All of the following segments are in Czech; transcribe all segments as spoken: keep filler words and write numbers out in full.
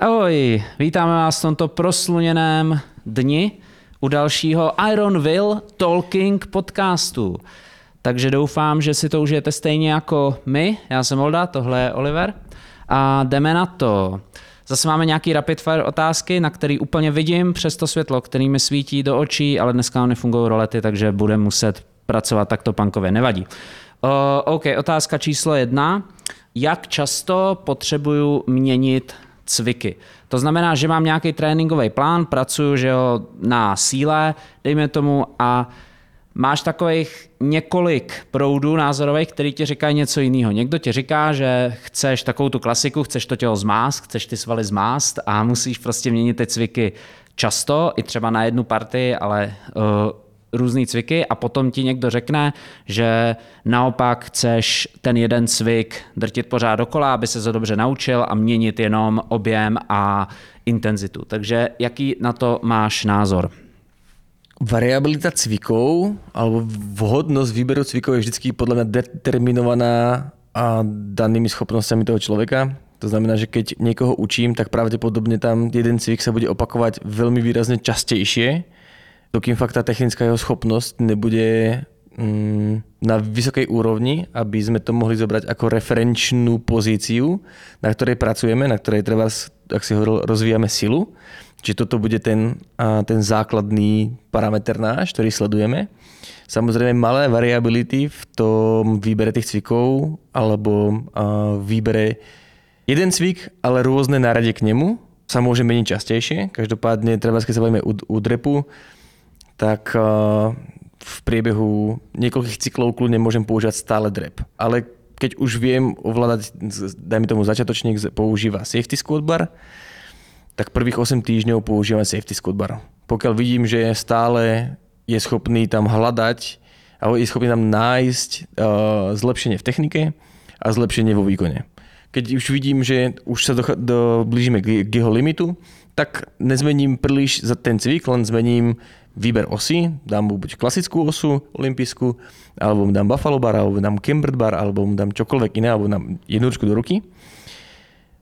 Ahoj, vítáme vás v tomto prosluněném dni u dalšího Iron Will Talking podcastu. Takže doufám, že si to užijete stejně jako my. Já jsem Olda, tohle je Oliver a jdeme na to. Zase máme nějaký rapid fire otázky, na který úplně vidím přes to světlo, který mi svítí do očí, ale dneska nefungují rolety, takže budeme muset pracovat takto punkově, nevadí. Uh, OK, otázka číslo jedna. Jak často potřebuju měnit cviky? To znamená, že mám nějaký tréninkový plán, pracuju že jo, na síle, dejme tomu, a máš takových několik proudů názorových, který ti říkají něco jiného. Někdo ti říká, že chceš takovou tu klasiku, chceš to tělo zmást, chceš ty svaly zmást a musíš prostě měnit ty cviky často, i třeba na jednu partii, ale uh, různý cviky, a potom ti někdo řekne, že naopak chceš ten jeden cvik drtit pořád dokola, aby se to dobře naučil, a měnit jenom objem a intenzitu. Takže jaký na to máš názor? Variabilita cvikov alebo vhodnosť výberu cvikov je vždycky podľa mňa determinovaná a danými schopnosťami toho človeka. To znamená, že keď niekoho učím, tak pravdepodobne tam jeden cvik sa bude opakovať veľmi výrazne častejšie, dokým fakt tá technická jeho schopnosť nebude na vysokej úrovni, aby sme to mohli zobrať ako referenčnú pozíciu, na ktorej pracujeme, na ktorej treba, ak si hovoril, rozvíjame silu. Čiže toto bude ten, ten základný parameter náš, ktorý sledujeme. Samozrejme malé variability v tom výbere tých cvikov alebo výbere jeden cvik, ale rôzne nárade k nemu sa môže meniť častejšie. Každopádne, treba, keď sa bavíme u drepu, tak v priebehu niekoľkých cyklov kľudne môžem používať stále drep. Ale keď už viem ovládať, dajme tomu začiatočník používa safety squat bar, tak prvých osem týždňov používam safety squat bar. Pokiaľ vidím, že stále je schopný tam hľadať a je schopný tam nájsť zlepšenie v technike a zlepšenie vo výkone. Keď už vidím, že už sa blížime k jeho limitu, tak nezmením príliš za ten cvik, len zmením výber osy, dám mu buď klasickú osu, olympijskú, alebo mu dám buffalo bar, alebo dám cambered bar, alebo mu dám čokoľvek iné, alebo dám jednoručku do ruky.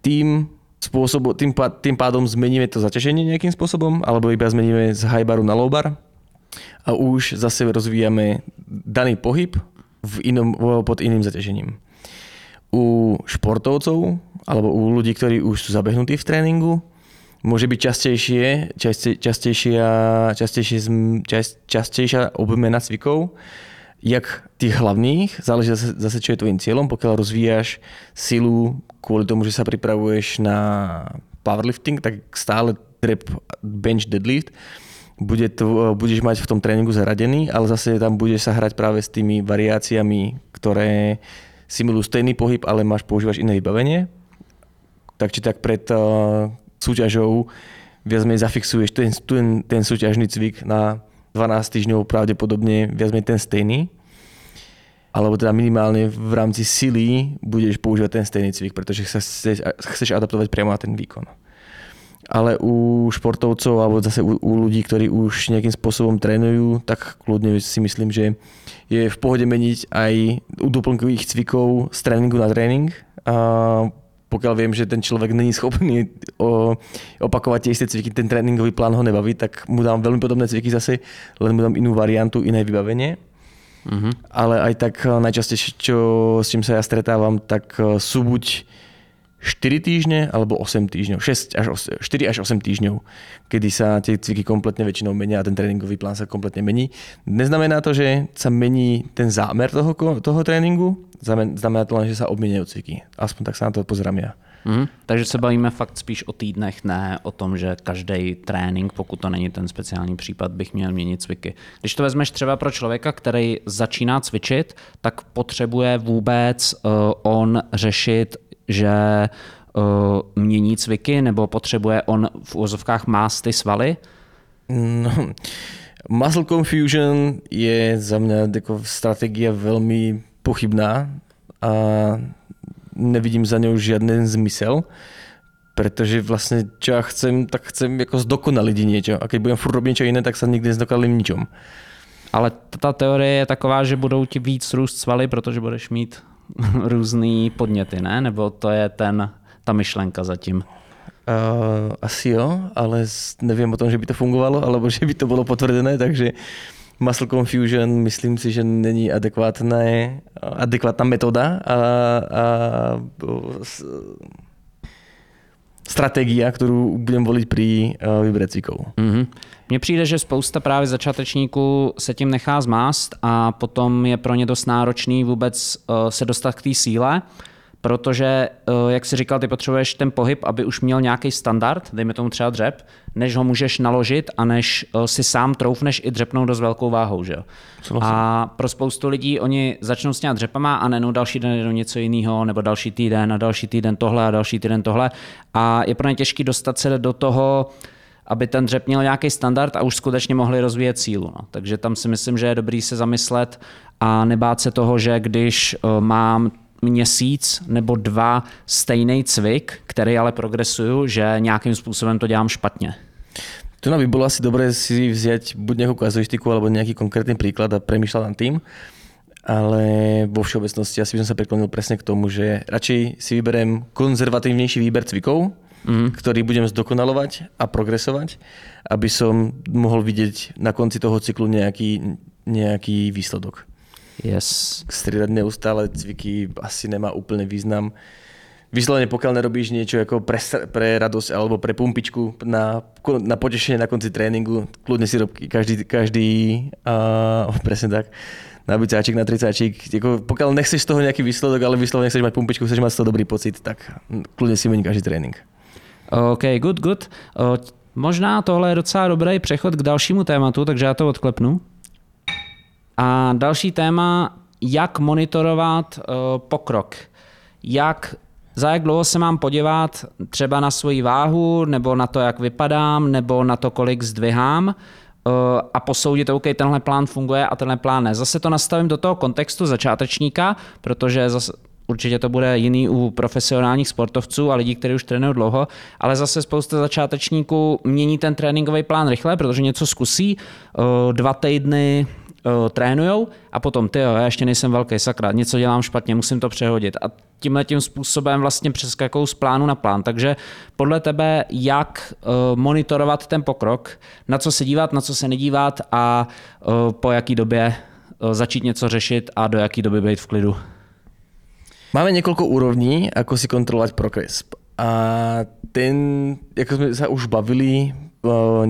Tým, spôsobu, tým, tým pádom zmeníme to zaťaženie nejakým spôsobom, alebo iba zmeníme z high baru na low bar a už zase rozvíjame daný pohyb v inom, pod iným zaťažením. U športovcov alebo u ľudí, ktorí už sú zabehnutí v tréningu, môže byť častejšie, časte, častejšia, častejšie, čast, častejšia obmena cvikov, jak tých hlavných, záleží zase, zase, čo je tvojím cieľom. Pokiaľ rozvíjaš silu kvôli tomu, že sa pripravuješ na powerlifting, tak stále drep, bench, deadlift bude tvo, budeš mať v tom tréningu zaradený, ale zase tam budeš sa hrať práve s tými variáciami, ktoré simulujú stejný pohyb, ale máš používaš iné vybavenie. Tak či tak pred súťažou viac menej zafixuješ ten, ten, ten súťažný cvik na dvanásť týždňov pravdepodobne viac menej ten stejný, alebo teda minimálne v rámci sily budeš používať ten stejný cvik, pretože sa chceš, chceš adaptovať priamo na ten výkon. Ale u športovcov alebo zase u, u ľudí, ktorí už nejakým spôsobom trénujú, tak kľudne si myslím, že je v pohode meniť aj u doplnkových cvikov z tréningu na tréning. A pokiaľ viem, že ten človek není schopný opakovať tie isté cviky, ten tréningový plán ho nebaví, tak mu dám veľmi podobné cviky zase, len mu dám inú variantu, iné vybavenie. Mm-hmm. Ale aj tak najčastejšie, čo, s čím sa ja stretávam, tak sú buď štyri týždne alebo osem týždňov, šesť až osem, štyri až osem týždňov, kedy sa tie cviky kompletne väčšinou menia a ten tréningový plán sa kompletne mení. Neznamená to, že sa mení ten zámer toho, toho tréningu, znamená to len, že sa obmieniajú cviky. Aspoň tak sa na to pozerám ja. Mm, takže se bavíme fakt spíš o týdnech, ne o tom, že každý trénink, pokud to není ten speciální případ, bych měl měnit cviky. Když to vezmeš třeba pro člověka, který začíná cvičit, tak potřebuje vůbec uh, on řešit, že uh, mění cviky, nebo potřebuje on v úvozovkách mást ty svaly? No, muscle confusion je za mě jako strategie velmi pochybná a nevidím za ňou žiadny zmysel, pretože vlastne čo ja chcem, tak chcem ako zdokonaliť niečo. A keď budem furt robiť niečo iné, tak sa nikdy nezdokonalím ničom. Ale ta teorie je taková, že budou ti víc růst svaly, protože budeš mít různý podněty, ne? Nebo to je ten, ta myšlenka zatím? Uh, asi jo, ale nevím o tom, že by to fungovalo, alebo že by to bylo potvrdené, takže muscle confusion, myslím si, že není adekvátné, adekvátná metoda a, a s, strategie, kterou budeme volit při uh, výběru cviků. Mm-hmm. Mně přijde, že spousta právě začátečníků se tím nechá zmást a potom je pro ně dost náročný vůbec uh, se dostat k té síle, protože, jak jsi říkal, ty potřebuješ ten pohyb, aby už měl nějaký standard, dejme tomu třeba dřep, než ho můžeš naložit a než si sám troufneš i dřepnout dost velkou váhou. Že? A pro spoustu lidí oni začnou s těma dřepama a nenou další den jedou něco jiného, nebo další týden a další týden tohle a další týden tohle. A je pro ně těžké dostat se do toho, aby ten dřep měl nějaký standard a už skutečně mohli rozvíjet sílu. No. Takže tam si myslím, že je dobrý se zamyslet a nebát se toho, že když mám měsíc nebo dva stejný cvik, který ale progresuju, že nějakým způsobem to dělám špatně. To by bylo asi dobré si vzít buď nějakou kazuistiku, alebo nějaký konkrétní příklad a přemýšlet nad tím, ale vo všeobecnosti asi bych se přiklonil přesně k tomu, že radši si vyberem konzervativnější výběr cviků, mm. který budem zdokonalovat a progresovat, aby som mohl vidět na konci toho cyklu nějaký, nějaký výsledok. Yes. Střídat neustále cviky asi nemá úplně význam. Výsledně pokud nerobíš něco jako pre, pre radost alebo pre pumpičku na, na potěšení na konci tréninku, kludně si rob každý, každý uh, přesně tak, na bicáček, na tricáček. Jako, pokud nechceš z toho nějaký výsledok, ale výsledně chceš mít pumpičku, chceš mít z toho dobrý pocit, tak kludně si mění každý trénink. OK, good, good. Uh, možná tohle je docela dobrý přechod k dalšímu tématu, takže já to odklepnu. A další téma, jak monitorovat uh, pokrok. Jak, za jak dlouho se mám podívat třeba na svoji váhu, nebo na to, jak vypadám, nebo na to, kolik zdvihám uh, a posoudit, OK, tenhle plán funguje a tenhle plán ne. Zase to nastavím do toho kontextu začátečníka, protože zase, určitě to bude jiný u profesionálních sportovců a lidí, kteří už trénují dlouho, ale zase spousta začátečníků mění ten tréninkový plán rychle, protože něco zkusí, uh, dva týdny trénujou a potom ty jo, já ještě nejsem velký, sakra, něco dělám špatně, musím to přehodit. A tímhletím způsobem vlastně přeskakuju z plánu na plán. Takže podle tebe, jak monitorovat ten pokrok, na co se dívat, na co se nedívat a po jaký době začít něco řešit a do jaký doby být v klidu? Máme několik úrovní, jako si kontrolovat progres. A ten, jako jsme se už bavili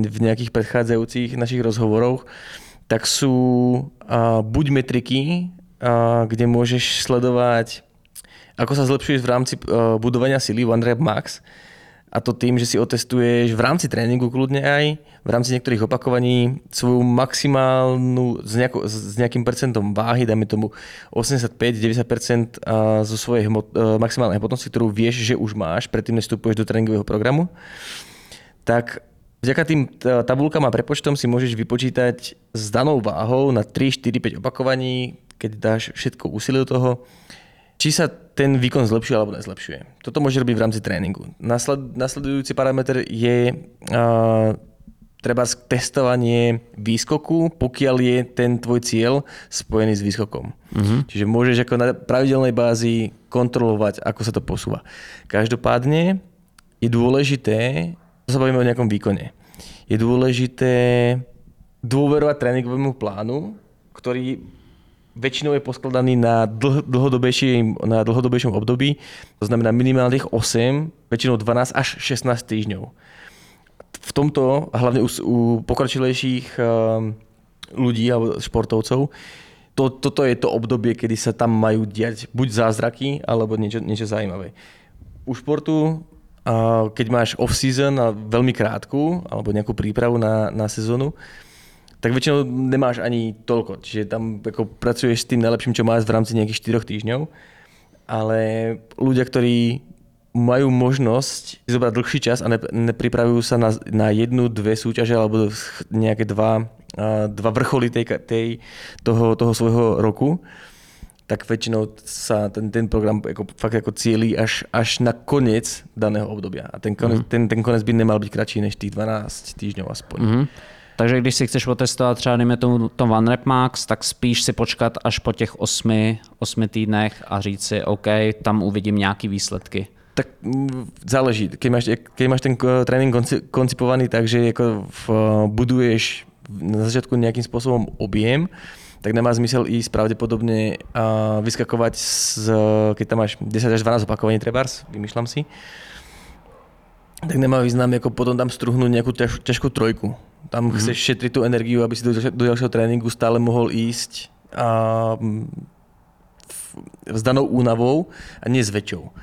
v nějakých předcházejících našich rozhovorech, tak sú uh, buď metriky, uh, kde môžeš sledovať, ako sa zlepšuješ v rámci uh, budovania sily One Rep Max, a to tým, že si otestuješ v rámci tréningu kľudne aj, v rámci niektorých opakovaní svoju maximálnu s, nejako, s nejakým percentom váhy, dáme tomu osmdesát pět až devadesát procent uh, zo svojej hmot, uh, maximálnej hmotnosti, ktorú vieš, že už máš, predtým než vstupuješ do tréningového programu, tak vďaka tým tabulkám a prepočtom si môžeš vypočítať s danou váhou na tři, čtyři, pět opakovaní, keď dáš všetko úsilí do toho, či sa ten výkon zlepšuje alebo nezlepšuje. Toto môže robiť v rámci tréningu. Nasled, nasledujúci parametr je uh, treba testovanie výskoku, pokiaľ je ten tvoj cieľ spojený s výskokom. Mm-hmm. Čiže môžeš ako na pravidelnej bázi kontrolovať, ako sa to posúva. Každopádne je dôležité, to se bavíme o nějakom výkoně. Je důležité důvěřovat tréninkovému plánu, který většinou je poskladaný na dlhodobějším, na dlhodobějším období, to znamená minimálních osm, většinou dvanáct až šestnáct týždňů. V tomto, hlavně u, u pokročilejších uh, lidí a sportovců, to, toto je to období, kdy se tam mají dělat buď zázraky, alebo něco, něco zajímavé. U sportu keď máš off-season a veľmi krátku alebo nejakú prípravu na, na sezónu, tak väčšinou nemáš ani toľko. Čiže tam ako pracuješ s tým najlepším, čo máš v rámci nejakých štyroch týždňov. Ale ľudia, ktorí majú možnosť zobrať dlhší čas a ne, nepripravujú sa na, na jednu, dve súťaže alebo nejaké dva, dva vrcholy tej, tej, toho, toho svojho roku, tak väčšinou sa ten, ten program jako, fakt jako cílí až, až na konec daného období. A ten konec, mm. ten, ten konec by nemal být kratší než těch dvanáct týždňů aspoň. Mm. Takže když si chceš otestovat třeba nejme tomu tom One Rep Max, tak spíš si počkat až po těch osmi, osmi týdnech a říct si OK, tam uvidím nějaký výsledky. tak záleží. Keď máš, keď máš ten trénink koncipovaný tak, že jako v, buduješ na začátku nějakým způsobem objem, tak nemá zmysel ísť pravdepodobne a vyskakovať, z, keď tam máš desať až dvanásť opakovaní trebárs, vymýšľam si, tak nemá význam jako potom tam struhnúť nejakú ťaž, ťažkú trojku. Tam mm-hmm. chceš šetriť tú energiu, aby si do, do ďalšieho tréningu stále mohol ísť a, v, s danou únavou a nie s väčšou.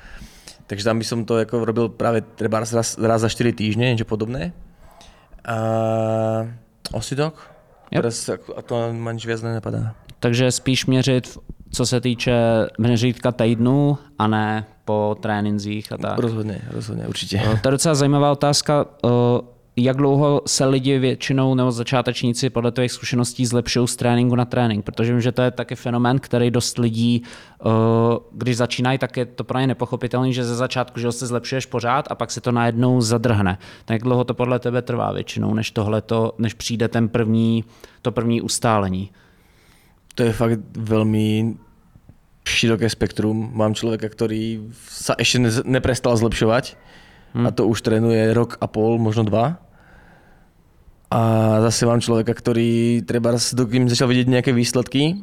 Takže tam by som to jako robil práve trebárs raz, raz za štyri týždne, niečo podobné. A, osidok? Yep. A to manž věc nenapadá. Takže spíš měřit, co se týče měřítka týdnu a ne po tréninzích a tak. Rozhodně, rozhodně, určitě. To je docela zajímavá otázka, jak dlouho se lidi většinou nebo začátečníci podle tvých zkušeností zlepšují z tréninku na trénink, protože vím, že to je taky fenomén, který dost lidí, když začínají, tak je to pro ně nepochopitelné, že ze začátku že se zlepšuješ pořád a pak se to najednou zadrhne. Tak jak dlouho to podle tebe trvá většinou, než tohleto, než přijde ten první, to první ustálení? To je fakt velmi široké spektrum. Mám člověka, který se ještě neprestal zlepšovat hmm. a to už trénuje rok a půl, možno dva. A zase mám člověka, který třeba dokým začal vidět nějaké výsledky, a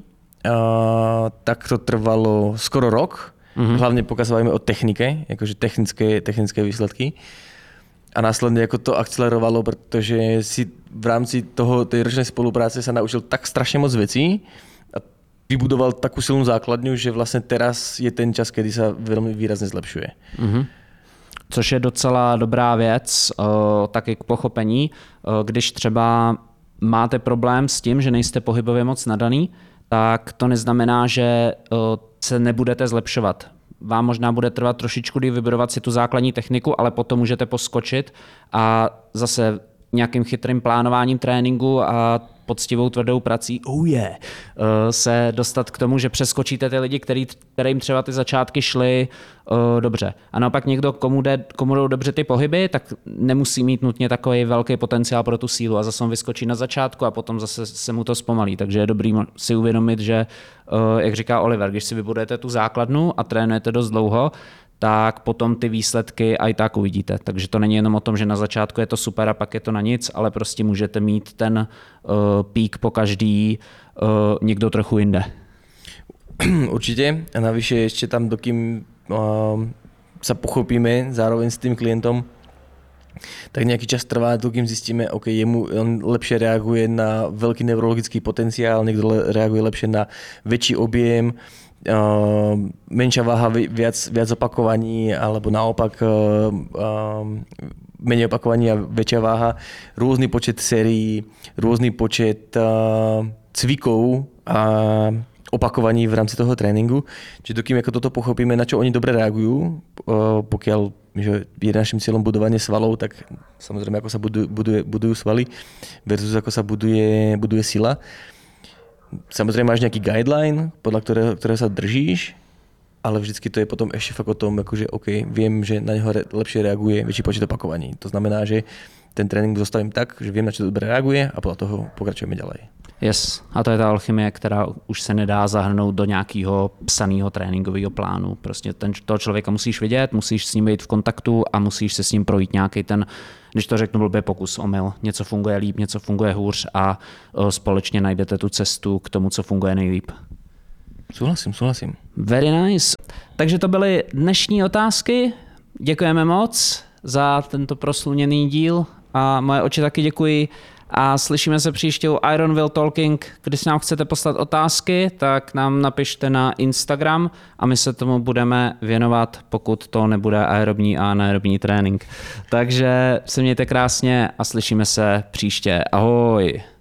tak to trvalo skoro rok. Mm-hmm. Hlavně pokazujeme o technice, jakože technické, technické výsledky. A následně jako to akcelerovalo, protože si v rámci toho té ročné spolupráce se naučil tak strašně moc věcí a vybudoval takovou silnou základňu, že vlastně teraz je ten čas, kdy se velmi výrazně zlepšuje. Mm-hmm. Což je docela dobrá věc, taky k pochopení, když třeba máte problém s tím, že nejste pohybově moc nadaný, tak to neznamená, že se nebudete zlepšovat. Vám možná bude trvat trošičku, kdy vybudovat si tu základní techniku, ale potom můžete poskočit a zase nějakým chytrým plánováním tréninku a poctivou tvrdou prací oh yeah, se dostat k tomu, že přeskočíte ty lidi, který, kterým třeba ty začátky šly uh, dobře. A naopak někdo, komu, jde, komu jdou dobře ty pohyby, tak nemusí mít nutně takový velký potenciál pro tu sílu a zase on vyskočí na začátku a potom zase se mu to zpomalí. Takže je dobrý si uvědomit, že, uh, jak říká Oliver, když si vybudujete tu základnu a trénujete dost dlouho, tak potom ty výsledky i tak uvidíte. Takže to není jenom o tom, že na začátku je to super a pak je to na nic, ale prostě můžete mít ten uh, pík po každý uh, někdo trochu jinde. Určitě. A navíc ještě tam, dokým uh, se pochopíme zároveň s tím klientem, tak nějaký čas trvá, dokým zjistíme, ok, jemu, on lepše reaguje na velký neurologický potenciál, někdo le- reaguje lepše na větší objem, Uh, menšia váha, viac, viac opakovaní, alebo naopak uh, uh, menej opakovaní a väčšia váha, rôzny počet sérií, rôzny počet uh, cvikov a opakovaní v rámci toho tréningu. Čiže dokým ako toto pochopíme, na čo oni dobre reagujú, uh, pokiaľ že je našim cieľom budovanie svalov, tak samozrejme ako sa buduj, buduje, budujú svaly versus ako sa buduje, buduje sila. Samozřejmě máš nějaký guideline, podle kterého, kterého se držíš, ale vždycky to je potom ještě fakt o tom, jakože OK, vím, že na něho re, lepší reaguje větší počet opakovaní. To znamená, že ten trénink zastavím tak, že vím, na co dobře reaguje a podle toho pokračujeme dál. Yes, a to je ta alchymie, která už se nedá zahrnout do nějakého psaného tréninkového plánu. Prostě ten, toho člověka musíš vidět, musíš s ním být v kontaktu a musíš se s ním projít nějaký ten, když to řeknu blbě, pokus, omyl. Něco funguje líp, něco funguje hůř a společně najdete tu cestu k tomu, co funguje nejlíp. Souhlasím, souhlasím. Very nice. Takže to byly dnešní otázky. Děkujeme moc za tento prosluněný díl a moje oči taky děkuji. A slyšíme se příště u Iron Will Talking. Když nám chcete poslat otázky, tak nám napište na Instagram a my se tomu budeme věnovat, pokud to nebude aerobní a anaerobní trénink. Takže se mějte krásně a slyšíme se příště. Ahoj!